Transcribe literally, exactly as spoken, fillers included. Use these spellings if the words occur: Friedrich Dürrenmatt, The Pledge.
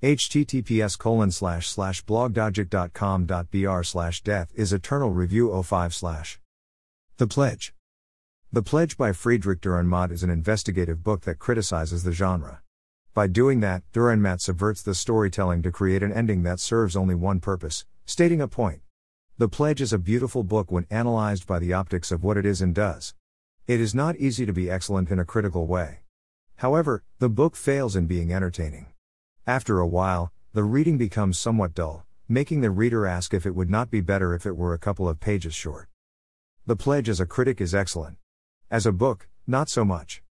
H T T P S colon slash slash blogdogic dot com dot b r slash death is eternal review oh five slash The Pledge. The Pledge by Friedrich Dürrenmatt is an investigative book that criticizes the genre. By doing that, Dürrenmatt subverts the storytelling to create an ending that serves only one purpose, stating a point. The Pledge is a beautiful book when analyzed by the optics of what it is and does. It is not easy to be excellent in a critical way. However, the book fails in being entertaining. After a while, the reading becomes somewhat dull, making the reader ask if it would not be better if it were a couple of pages short. The Pledge as a critic is excellent. As a book, not so much.